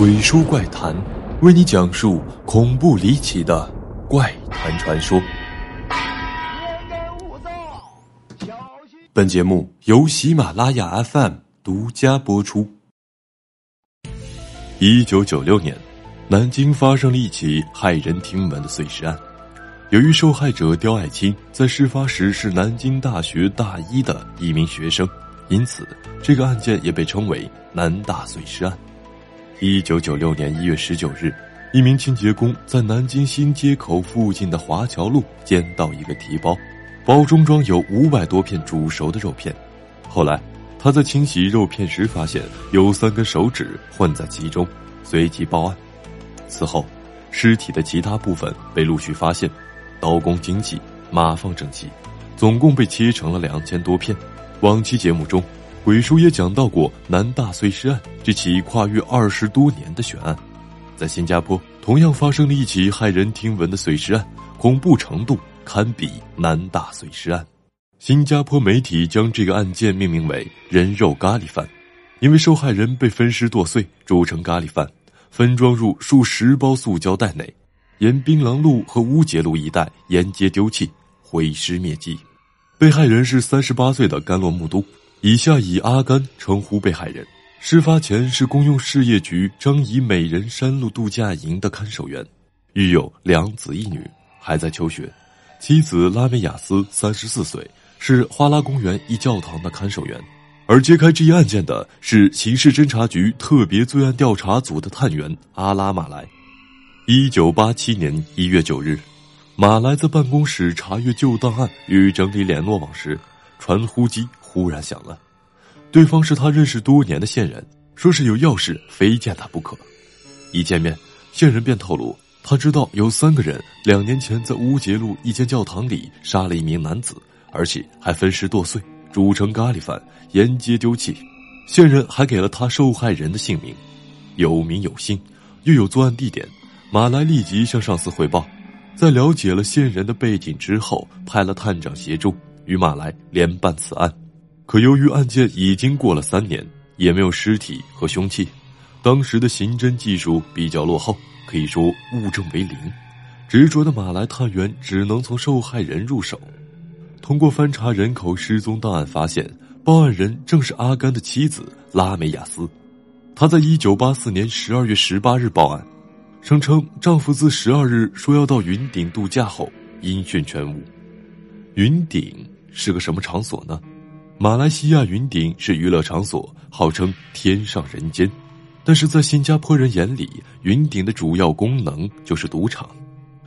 鬼叔怪谈为你讲述恐怖离奇的怪谈传说。本节目由喜马拉雅 FM 独家播出。1996年，南京发生了一起骇人听闻的碎尸案。由于受害者刁爱青在事发时是南京大学大一的一名学生，因此这个案件也被称为南大碎尸案。1996年1月19日，一名清洁工在南京新街口附近的华侨路捡到一个提包，包中装有500多片煮熟的肉片。后来他在清洗肉片时发现有3根手指混在其中，随即报案。此后尸体的其他部分被陆续发现，刀工精细，码放整齐，总共被切成了2000多片。往期节目中，鬼叔也讲到过南大碎尸案这起跨越20多年的悬案。在新加坡同样发生了一起骇人听闻的碎尸案，恐怖程度堪比南大碎尸案。新加坡媒体将这个案件命名为人肉咖喱饭，因为受害人被分尸剁碎煮成咖喱饭，分装入数十包塑胶袋内，沿槟榔路和乌节路一带沿街丢弃，毁尸灭迹。被害人是38岁的甘洛木都，以下以阿甘称呼被害人。事发前是公用事业局张沂美人山路度假营的看守员，育有两子一女，还在求学。妻子拉美雅斯34岁，是花拉公园一教堂的看守员。而揭开这一案件的是刑事侦查局特别罪案调查组的探员阿拉马来。1987年1月9日，马来在办公室查阅旧档案与整理联络网时，传呼机忽然响了，对方是他认识多年的线人，说是有要事非见他不可。一见面，线人便透露他知道有3个人2年前在乌节路一间教堂里杀了一名男子，而且还分尸剁碎煮成咖喱饭沿街丢弃。线人还给了他受害人的姓名，有名有姓又有作案地点。马来立即向上司汇报，在了解了线人的背景之后，派了探长协助与马来联办此案。可由于案件已经过了3年，也没有尸体和凶器，当时的刑侦技术比较落后，可以说物证为零。执着的马来探员只能从受害人入手。通过翻查人口失踪档案发现，报案人正是阿甘的妻子拉美雅斯。她在1984年12月18日报案，声称丈夫自12日说要到云顶度假后音讯全无。云顶是个什么场所呢？马来西亚云顶是娱乐场所，号称天上人间，但是在新加坡人眼里，云顶的主要功能就是赌场。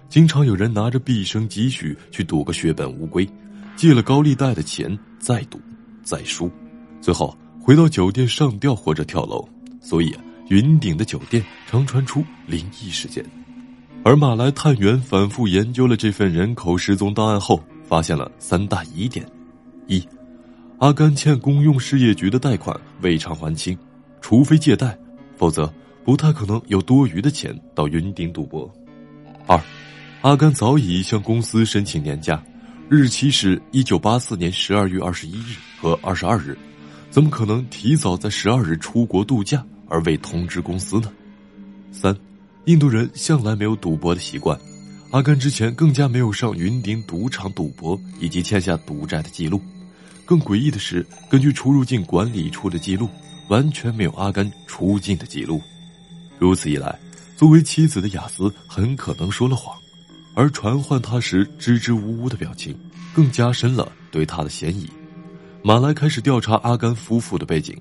经常有人拿着毕生积蓄去赌个血本无归，借了高利贷的钱再赌再输，最后回到酒店上吊或者跳楼。所以云顶的酒店常传出灵异事件。而马来探员反复研究了这份人口失踪档案后，发现了3大疑点。1，阿甘欠公用事业局的贷款未偿还清，除非借贷，否则不太可能有多余的钱到云顶赌博。2，阿甘早已向公司申请年假，日期是1984年12月21日和22日，怎么可能提早在12日出国度假而未通知公司呢？3，印度人向来没有赌博的习惯，阿甘之前更加没有上云顶赌场赌博以及欠下赌债的记录。更诡异的是，根据出入境管理处的记录，完全没有阿甘出境的记录。如此一来，作为妻子的雅斯很可能说了谎，而传唤他时支支吾吾的表情更加深了对他的嫌疑。马来开始调查阿甘夫妇的背景，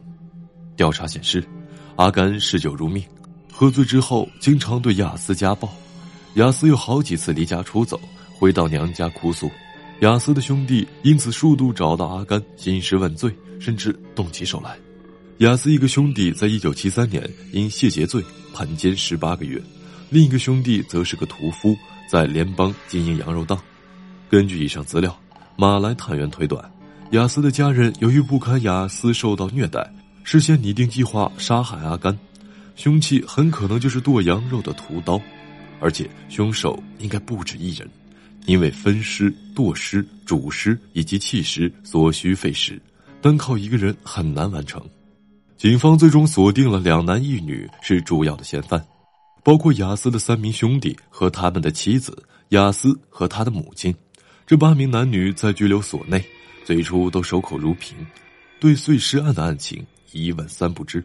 调查显示阿甘嗜酒如命，喝醉之后经常对雅斯家暴。雅斯有好几次离家出走，回到娘家哭诉，雅斯的兄弟因此数度找到阿甘兴师问罪，甚至动起手来。雅斯一个兄弟在1973年因械劫罪判监18个月，另一个兄弟则是个屠夫，在联邦经营羊肉档。根据以上资料，马来探员推断，雅斯的家人由于不堪雅斯受到虐待，事先拟定计划杀害阿甘，凶器很可能就是剁羊肉的屠刀，而且凶手应该不止一人，因为分尸、剁尸、煮尸以及弃尸所需费时，单靠一个人很难完成。警方最终锁定了两男一女是主要的嫌犯，包括雅思的3名兄弟和他们的妻子，雅思和他的母亲。这8名男女在拘留所内，最初都守口如瓶，对碎尸案的案情一问三不知。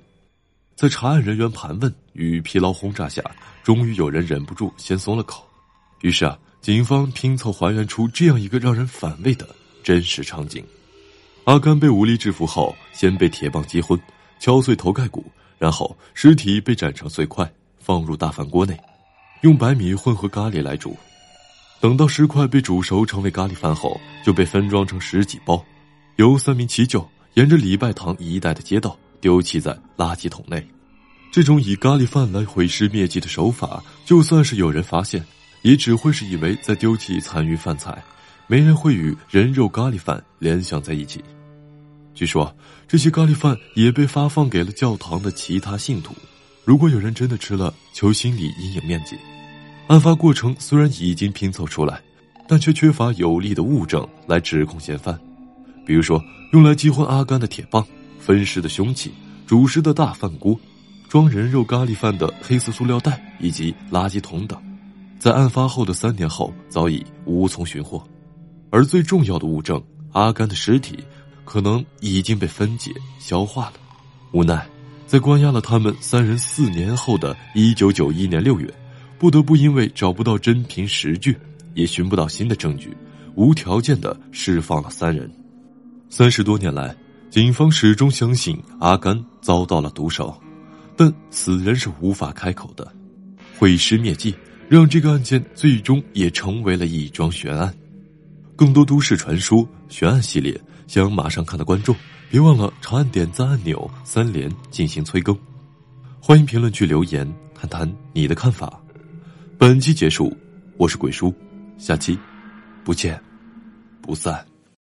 在查案人员盘问与疲劳轰炸下，终于有人忍不住先松了口。于是警方拼凑还原出这样一个让人反胃的真实场景。阿甘被武力制服后，先被铁棒击昏，敲碎头盖骨，然后尸体被斩成碎块，放入大饭锅内，用白米混合咖喱来煮。等到尸块被煮熟成为咖喱饭后，就被分装成10几包，由3名骑救沿着礼拜堂一带的街道丢弃在垃圾桶内。这种以咖喱饭来毁尸灭迹的手法，就算是有人发现，也只会是以为在丢弃残余饭菜，没人会与人肉咖喱饭联想在一起。据说这些咖喱饭也被发放给了教堂的其他信徒，如果有人真的吃了，求心理阴影面积。案发过程虽然已经拼凑出来，但却缺乏有力的物证来指控嫌犯，比如说用来击昏阿甘的铁棒、分尸的凶器、煮尸的大饭锅、装人肉咖喱饭的黑色塑料袋以及垃圾桶等，在案发后的3年后早已无从寻获。而最重要的物证，阿甘的尸体可能已经被分解消化了。无奈在关押了他们3人4年后的1991年6月，不得不因为找不到真凭实据，也寻不到新的证据，无条件地释放了3人。30多年来，警方始终相信阿甘遭到了毒手，但死人是无法开口的。毁尸灭迹让这个案件最终也成为了一桩悬案。更多都市传说悬案系列，想马上看的观众别忘了长按点赞按钮3连进行催更。欢迎评论区留言谈谈你的看法。本期结束，我是鬼叔，下期不见不散。